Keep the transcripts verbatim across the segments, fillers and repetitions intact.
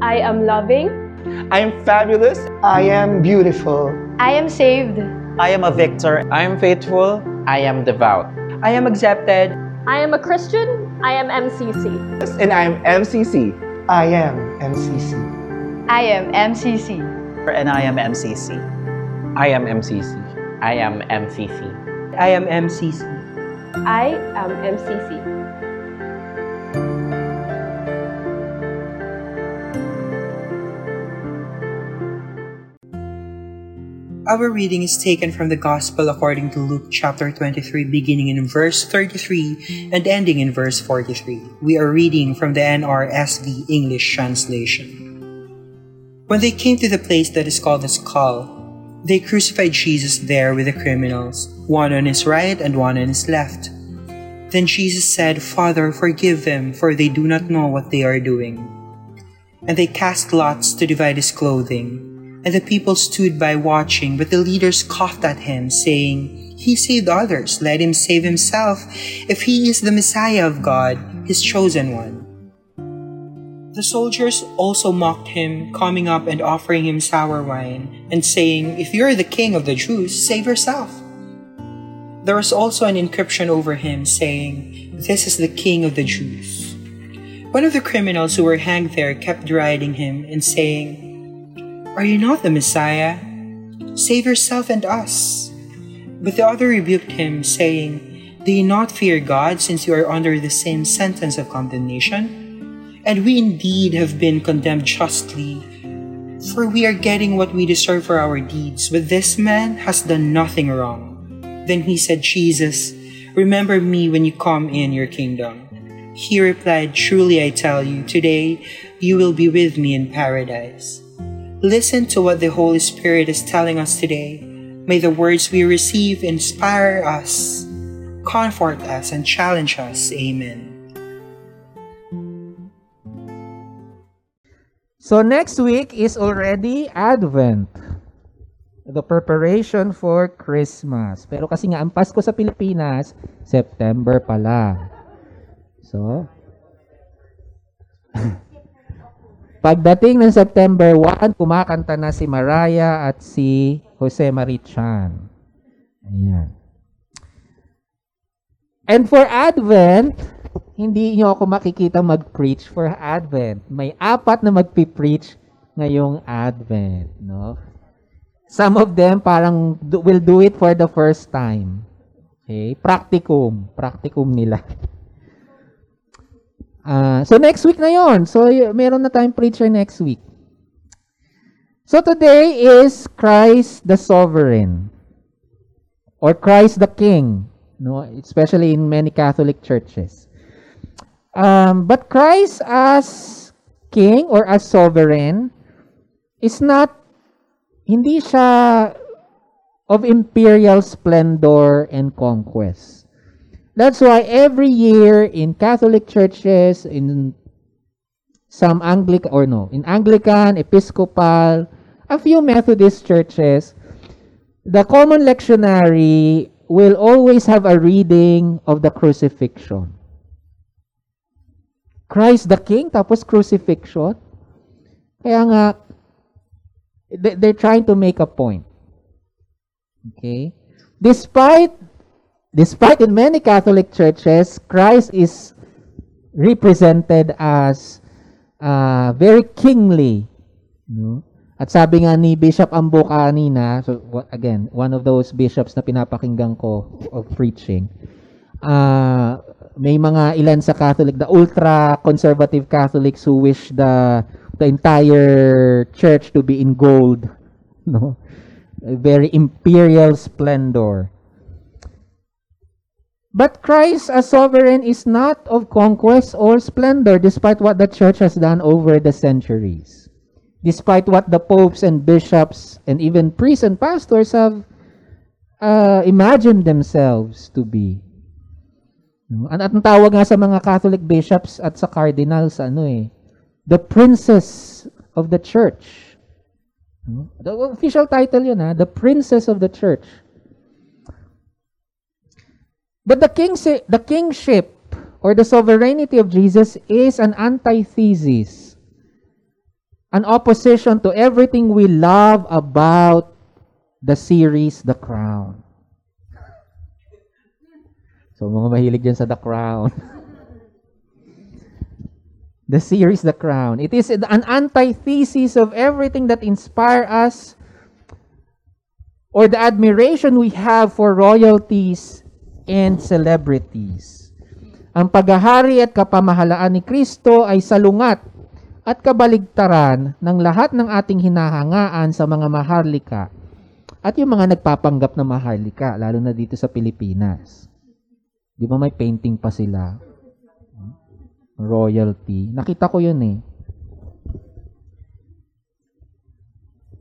I am loving. I am fabulous. I am beautiful. I am saved. I am a victor. I am faithful. I am devout. I am accepted. I am a Christian. I am M C C. And I am M C C. I am M C C. I am M C C. And I am M C C. I am M C C. I am M C C. I am M C C. I am M C C. Our reading is taken from the Gospel according to Luke chapter twenty-three, beginning in verse thirty-three and ending in verse forty-three. We are reading from the N R S V English translation. When they came to the place that is called the Skull, they crucified Jesus there with the criminals, one on his right and one on his left. Then Jesus said, "Father, forgive them, for they do not know what they are doing." And they cast lots to divide his clothing. And the people stood by watching, but the leaders coughed at him, saying, "He saved others, let him save himself, if he is the Messiah of God, his chosen one." The soldiers also mocked him, coming up and offering him sour wine, and saying, "If you are the king of the Jews, save yourself." There was also an inscription over him, saying, "This is the King of the Jews." One of the criminals who were hanged there kept deriding him and saying, "Are you not the Messiah? Save yourself and us." But the other rebuked him, saying, "Do you not fear God, since you are under the same sentence of condemnation? And we indeed have been condemned justly, for we are getting what we deserve for our deeds, but this man has done nothing wrong." Then he said, "Jesus, remember me when you come in your kingdom." He replied, "Truly I tell you, today you will be with me in paradise." Listen to what the Holy Spirit is telling us today. May the words we receive inspire us, comfort us, and challenge us. Amen. So next week is already Advent, the preparation for Christmas. Pero kasi nga, ang Pasko sa Pilipinas, September pala. So, pagdating ng September first, kumakanta na si Mariah at si Jose Mari Chan. Ayan. And for Advent, hindi nyo ako makikita mag-preach for Advent. May apat na mag-preach ngayong Advent, no? Some of them parang do, will do it for the first time. Okay? Practicum. Practicum nila. Uh, so next week na yon. So meron na tayong preacher next week. So today is Christ the Sovereign or Christ the King, no? Especially in many Catholic churches. Um, but Christ as King or as Sovereign is not, hindi siya of imperial splendor and conquest. That's why every year in Catholic churches, in some Anglican, or no, in Anglican, Episcopal, a few Methodist churches, the common lectionary will always have a reading of the crucifixion. Christ the King, tapos crucifixion. Kaya nga, they're trying to make a point. Okay? Despite Despite in many Catholic churches, Christ is represented as uh, very kingly. No? At sabi nga ni Bishop Ambo kanina, so again, one of those bishops na pinapakinggan ko of preaching, uh, may mga ilan sa Catholic, the ultra-conservative Catholics who wish the the entire church to be in gold. No? Very imperial splendor. But Christ as sovereign is not of conquest or splendor, despite what the church has done over the centuries, despite what the popes and bishops and even priests and pastors have uh, imagined themselves to be. At ang tawag nga sa mga Catholic bishops at sa cardinals, ano eh, the princes of the church. The official title yun, ha, the princes of the church. But the kingship, the kingship or the sovereignty of Jesus is an antithesis an opposition to everything we love about the series The Crown. So, mga mahilig dyan sa The Crown. The series The Crown. It is an antithesis of everything that inspires us or the admiration we have for royalties and celebrities. Ang paghahari at kapamahalaan ni Kristo ay salungat at kabaligtaran ng lahat ng ating hinahangaan sa mga maharlika at yung mga nagpapanggap na maharlika, lalo na dito sa Pilipinas. Di ba may painting pa sila? Royalty. Nakita ko yun eh.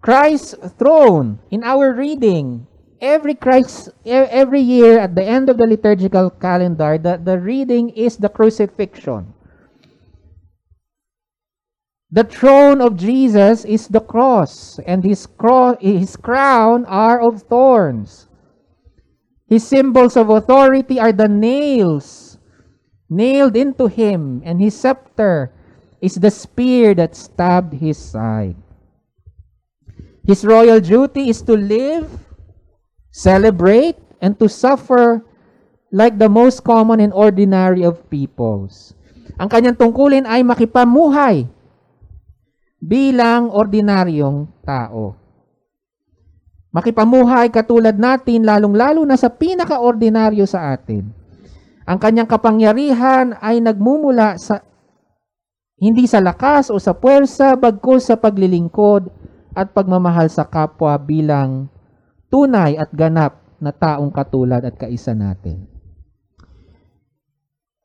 Christ's throne. In our reading, Every Christ, every year at the end of the liturgical calendar, the, the reading is the crucifixion. The throne of Jesus is the cross, and his, cro- his crown are of thorns. His symbols of authority are the nails nailed into him, and his scepter is the spear that stabbed his side. His royal duty is to live, celebrate, and to suffer like the most common and ordinary of peoples. Ang kanyang tungkulin ay makipamuhay bilang ordinaryong tao. Makipamuhay katulad natin, lalong-lalo na sa pinaka-ordinaryo sa atin. Ang kanyang kapangyarihan ay nagmumula sa hindi sa lakas o sa puwersa, bagkus sa paglilingkod at pagmamahal sa kapwa bilang tunay at ganap na taong katulad at kaisa natin.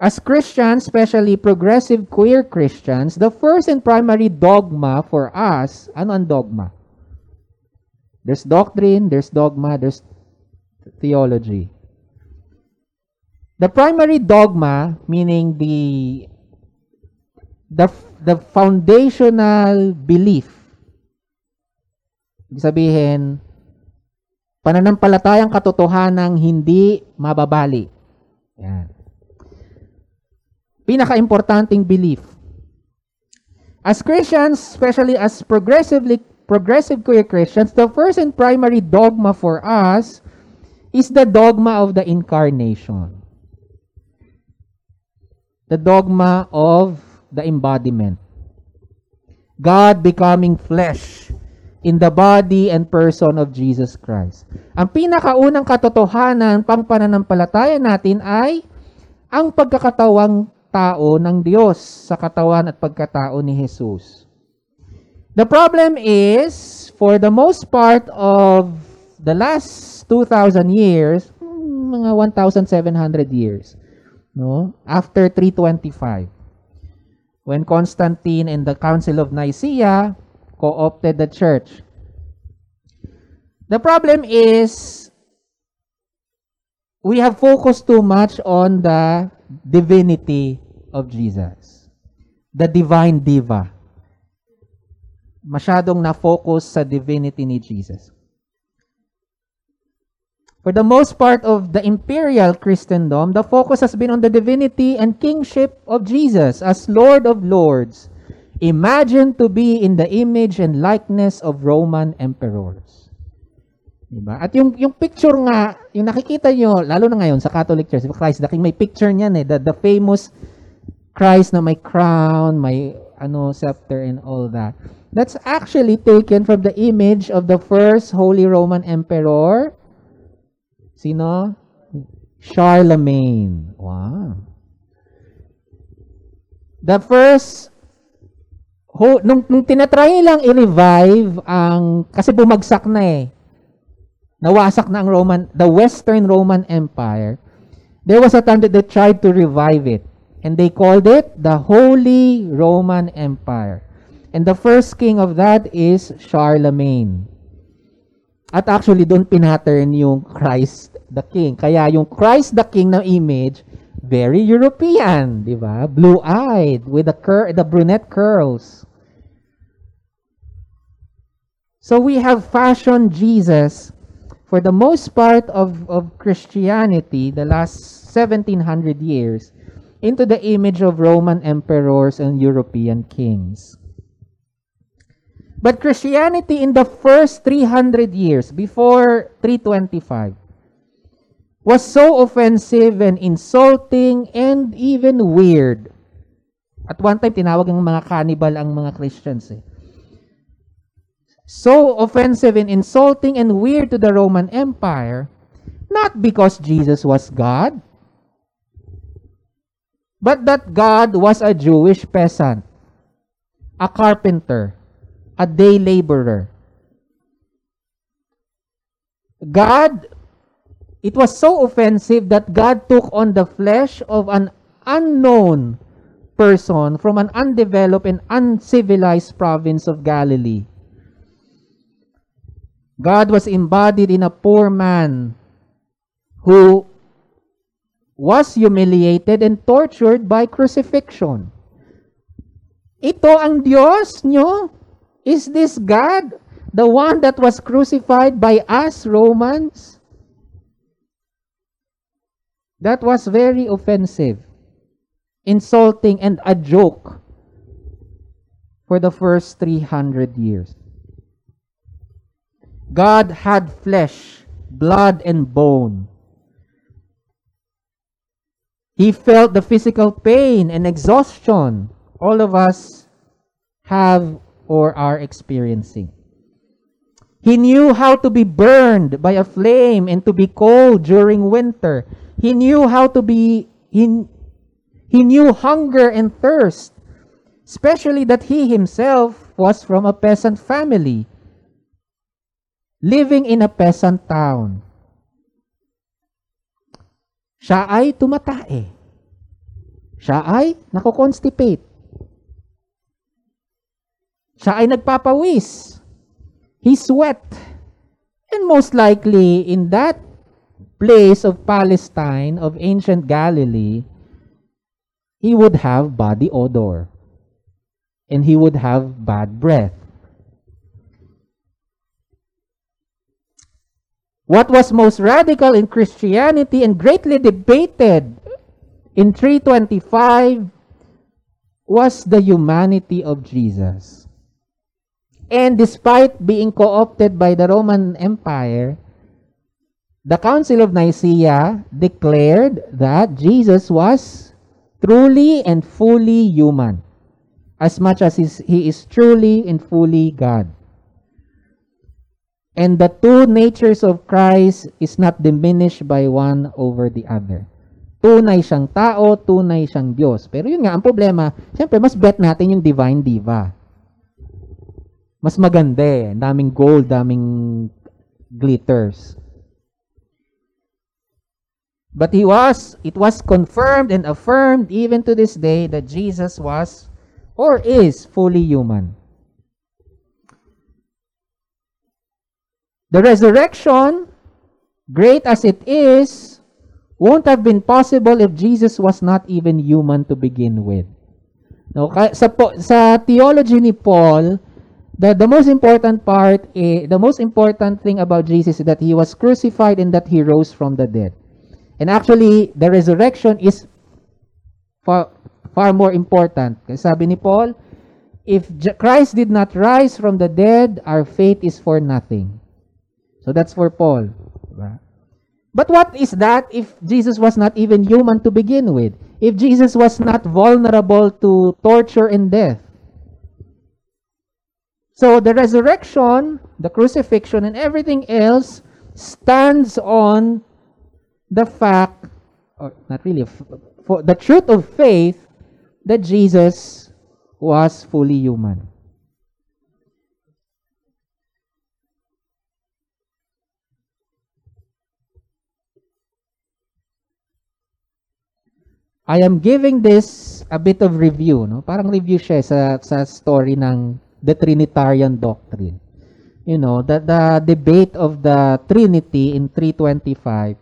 As Christians, especially progressive queer Christians, the first and primary dogma for us, ano ang dogma? There's doctrine, there's dogma, there's theology. The primary dogma, meaning the the, the foundational belief, ibig sabihin, pananampalatayang katotohanang hindi mababali. Yan. Pinaka-importanting belief. As Christians, especially as progressively progressive queer Christians, the first and primary dogma for us is the dogma of the incarnation. The dogma of the embodiment. God becoming flesh in the body and person of Jesus Christ. Ang pinakaunang katotohanan pang pananampalataya natin ay ang pagkakatawang tao ng Diyos sa katawan at pagkatao ni Jesus. The problem is, for the most part of the last two thousand years, mga one thousand seven hundred years, no? After three twenty-five, when Constantine and the Council of Nicaea co-opted the church. The problem is, we have focused too much on the divinity of Jesus. The divine diva. Masyadong na-focus sa divinity ni Jesus. For the most part of the imperial Christendom, the focus has been on the divinity and kingship of Jesus as Lord of Lords, imagined to be in the image and likeness of Roman emperors. Diba? At yung, yung picture nga, yung nakikita nyo, lalo na ngayon sa Catholic Church, Christ the King, may picture niyan eh, the, the famous Christ na may crown, may ano, scepter and all that. That's actually taken from the image of the first Holy Roman Emperor. Sino? Charlemagne. Wow. The first Ho, nung, nung tinatry nilang i-revive ang, kasi bumagsak na eh, nawasak na ang Roman, the Western Roman Empire, there was a time that they tried to revive it. And they called it the Holy Roman Empire. And the first king of that is Charlemagne. At actually, doon pinattern yung Christ the King. Kaya yung Christ the King na image, very European, di ba? Blue-eyed, with the, cur- the brunette curls. So we have fashioned Jesus for the most part of, of Christianity, the last seventeen hundred years, into the image of Roman emperors and European kings. But Christianity in the first three hundred years, before three twenty-five, was so offensive and insulting and even weird. At one time, tinawag ng mga cannibal ang mga Christians. Eh. So offensive and insulting and weird to the Roman Empire, not because Jesus was God, but that God was a Jewish peasant, a carpenter, a day laborer. God, it was so offensive that God took on the flesh of an unknown person from an undeveloped and uncivilized province of Galilee. God was embodied in a poor man who was humiliated and tortured by crucifixion. Ito ang Diyos nyo? Is this God? The one that was crucified by us, Romans? That was very offensive, insulting, and a joke for the first three hundred years. God had flesh, blood, and bone. He felt the physical pain and exhaustion all of us have or are experiencing. He knew how to be burned by a flame and to be cold during winter. He knew how to be in, he knew hunger and thirst, especially that he himself was from a peasant family, living in a peasant town. Siya ay tumatae. Siya ay nakoconstipate. Siya ay nagpapawis. He sweat. And most likely, in that place of Palestine, of ancient Galilee, he would have body odor. And he would have bad breath. What was most radical in Christianity and greatly debated in three twenty-five was the humanity of Jesus. And despite being co-opted by the Roman Empire, the Council of Nicaea declared that Jesus was truly and fully human, as much as he is truly and fully God. And the two natures of Christ is not diminished by one over the other. Tunay siyang tao, tunay siyang Diyos. Pero yun nga, ang problema, siyempre, mas bet natin yung divine diva. Mas maganda eh. Daming gold, daming glitters. But he was, it was confirmed and affirmed even to this day that Jesus was or is fully human. The resurrection, great as it is, won't have been possible if Jesus was not even human to begin with. Now, sa, sa theology ni Paul, the, the most important part, eh, the most important thing about Jesus is that he was crucified and that he rose from the dead. And actually, the resurrection is far, far more important. Kasi sabi ni Paul, if Christ did not rise from the dead, our faith is for nothing. So that's for Paul. But what is that if Jesus was not even human to begin with? If Jesus was not vulnerable to torture and death? So the resurrection, the crucifixion, and everything else stands on the fact, or not really, for the truth of faith that Jesus was fully human. I am giving this a bit of review, no? Parang review siya sa sa story ng the Trinitarian doctrine. You know, the, the debate of the Trinity in three twenty-five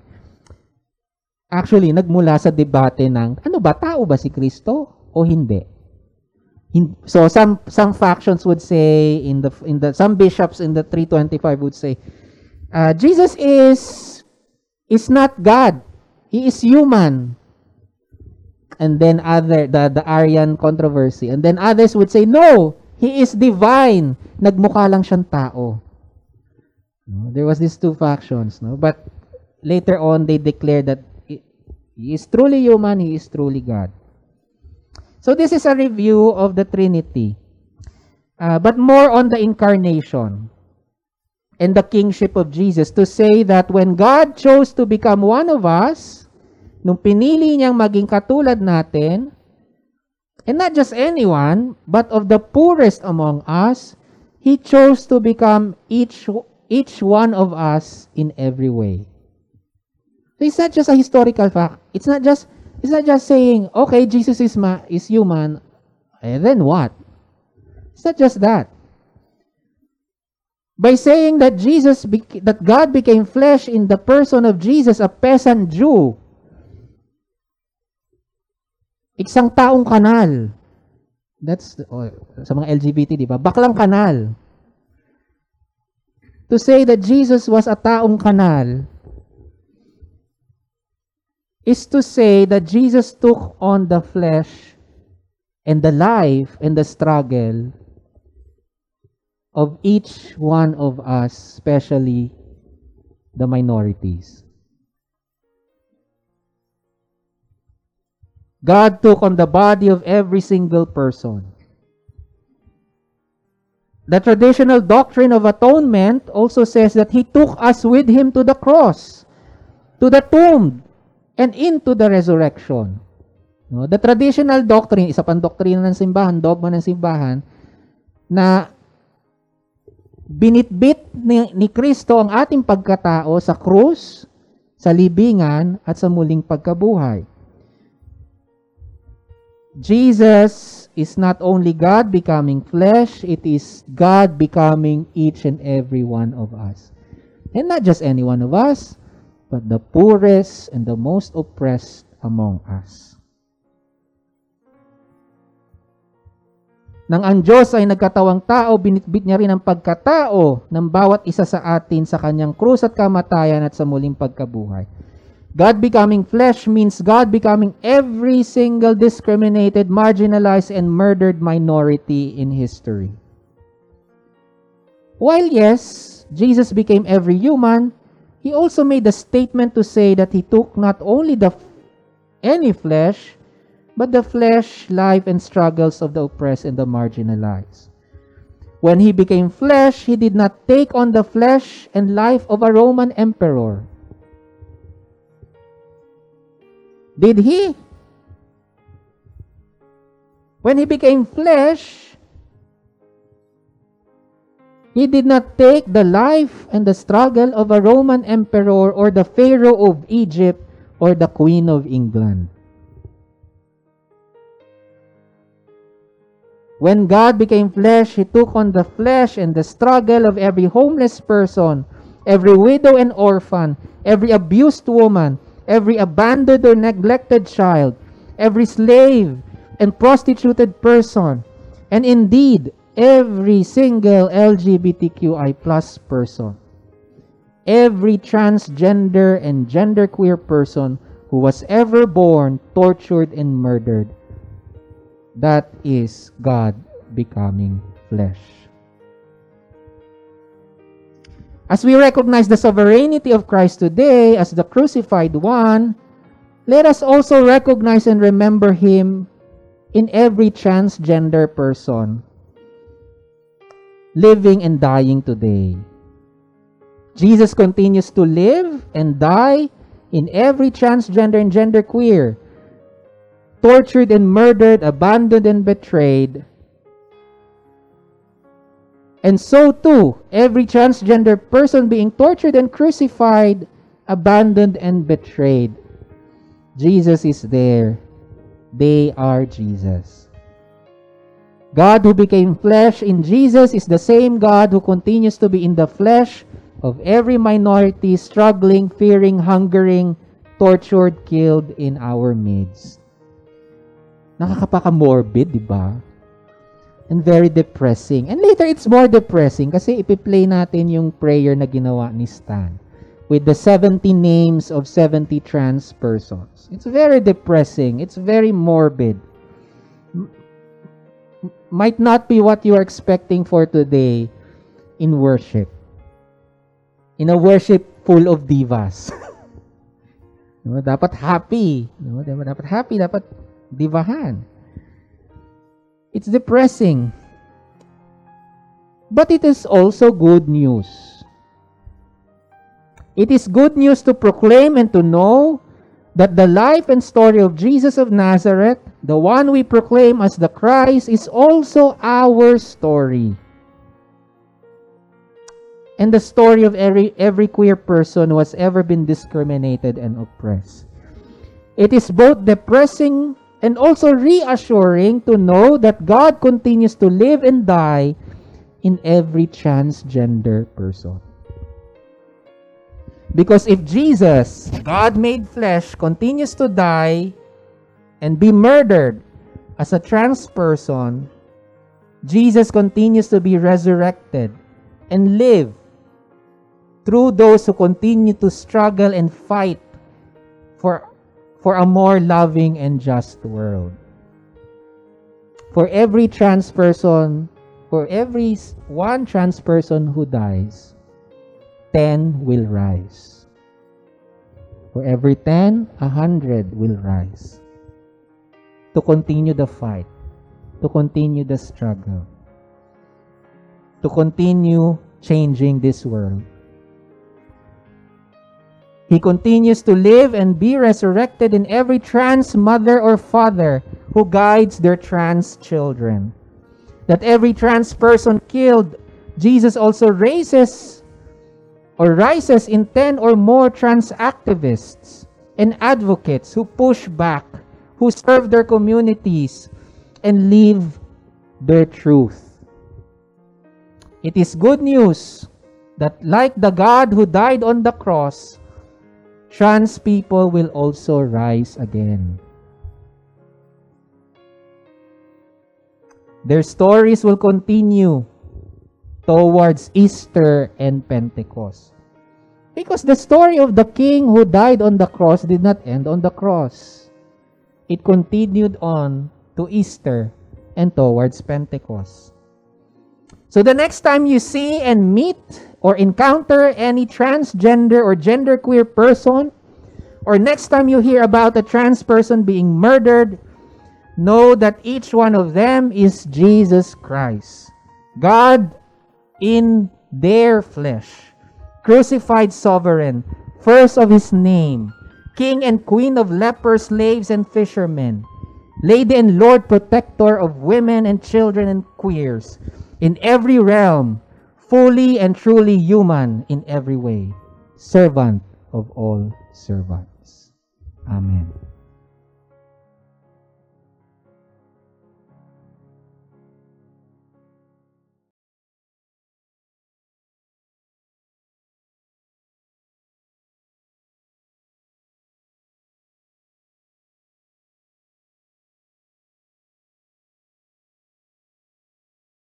actually nagmula sa debate ng ano ba, tao ba si Kristo o hindi? So some some factions would say in the in the some bishops in the three twenty-five would say uh, Jesus is is not God. He is human. And then other the, the Arian controversy. And then others would say, no, He is divine. Nagmukha lang siyang tao. No? There was these two factions. No? But later on, they declared that He is truly human, He is truly God. So this is a review of the Trinity. Uh, but more on the incarnation and the kingship of Jesus, to say that when God chose to become one of us, nung pinili niyang maging katulad natin, and not just anyone, but of the poorest among us, He chose to become each, each one of us in every way. So it's not just a historical fact. It's not just, it's not just saying, okay, Jesus is, ma- is human, and then what? It's not just that. By saying that Jesus, beca- that God became flesh in the person of Jesus, a peasant Jew, isang taong kanal. That's, the, oh, sa mga L G B T, di ba? Baklang kanal. To say that Jesus was a taong kanal is to say that Jesus took on the flesh and the life and the struggle of each one of us, especially the minorities. God took on the body of every single person. The traditional doctrine of atonement also says that He took us with Him to the cross, to the tomb, and into the resurrection. No, the traditional doctrine, isa pang doktrina ng simbahan, dogma ng simbahan, na binitbit ni, ni Kristo ang ating pagkatao sa krus, sa libingan, at sa muling pagkabuhay. Jesus is not only God becoming flesh, it is God becoming each and every one of us. And not just any one of us, but the poorest and the most oppressed among us. Nang ang Diyos ay nagkatawang tao, binitbit niya rin ang pagkatao ng bawat isa sa atin sa kanyang krus at kamatayan at sa muling pagkabuhay. God becoming flesh means God becoming every single discriminated, marginalized, and murdered minority in history. While yes, Jesus became every human, He also made a statement to say that He took not only the f- any flesh, but the flesh, life, and struggles of the oppressed and the marginalized. When He became flesh, He did not take on the flesh and life of a Roman emperor. Did He? When He became flesh, He did not take the life and the struggle of a Roman emperor or the Pharaoh of Egypt or the Queen of England. When God became flesh, He took on the flesh and the struggle of every homeless person, every widow and orphan, every abused woman, every abandoned or neglected child, every slave and prostituted person, and indeed, every single L G B T Q I plus person, every transgender and genderqueer person who was ever born, tortured, and murdered. That is God becoming flesh. As we recognize the sovereignty of Christ today as the crucified one, let us also recognize and remember Him in every transgender person living and dying today. Jesus continues to live and die in every transgender and genderqueer, tortured and murdered, abandoned and betrayed. And so too, every transgender person being tortured and crucified, abandoned and betrayed. Jesus is there. They are Jesus. God who became flesh in Jesus is the same God who continues to be in the flesh of every minority struggling, fearing, hungering, tortured, killed in our midst. Nakakapaka-morbid, di ba? And very depressing. And later, it's more depressing kasi ipiplay natin yung prayer na ginawa ni Stan with the seventy names of seventy trans persons. It's very depressing. It's very morbid. might not be what you are expecting for today in worship. In a worship full of divas. Diba, dapat happy. Diba, dapat happy, dapat divahan. It's depressing. But it is also good news. It is good news to proclaim and to know that the life and story of Jesus of Nazareth, the one we proclaim as the Christ, is also our story. And the story of every, every queer person who has ever been discriminated and oppressed. It is both depressing and also reassuring to know that God continues to live and die in every transgender person. Because if Jesus, God made flesh, continues to die and be murdered as a trans person, Jesus continues to be resurrected and live through those who continue to struggle and fight for, for a more loving and just world. For every trans person, for every one trans person who dies, ten will rise. For every ten, a hundred will rise. To continue the fight, to continue the struggle, to continue changing this world. He continues to live and be resurrected in every trans mother or father who guides their trans children. That every trans person killed, Jesus also raises or rises in ten or more trans activists and advocates who push back, who serve their communities, and live their truth. It is good news that like the God who died on the cross, trans people will also rise again. Their stories will continue towards Easter and Pentecost. Because the story of the King who died on the cross did not end on the cross. It continued on to Easter and towards Pentecost. So the next time you see and meet or encounter any transgender or genderqueer person, or next time you hear about a trans person being murdered, know that each one of them is Jesus Christ, God in their flesh, crucified sovereign, first of his name, king and queen of lepers, slaves, and fishermen, lady and lord protector of women and children and queers, in every realm, fully and truly human in every way, servant of all servants. Amen.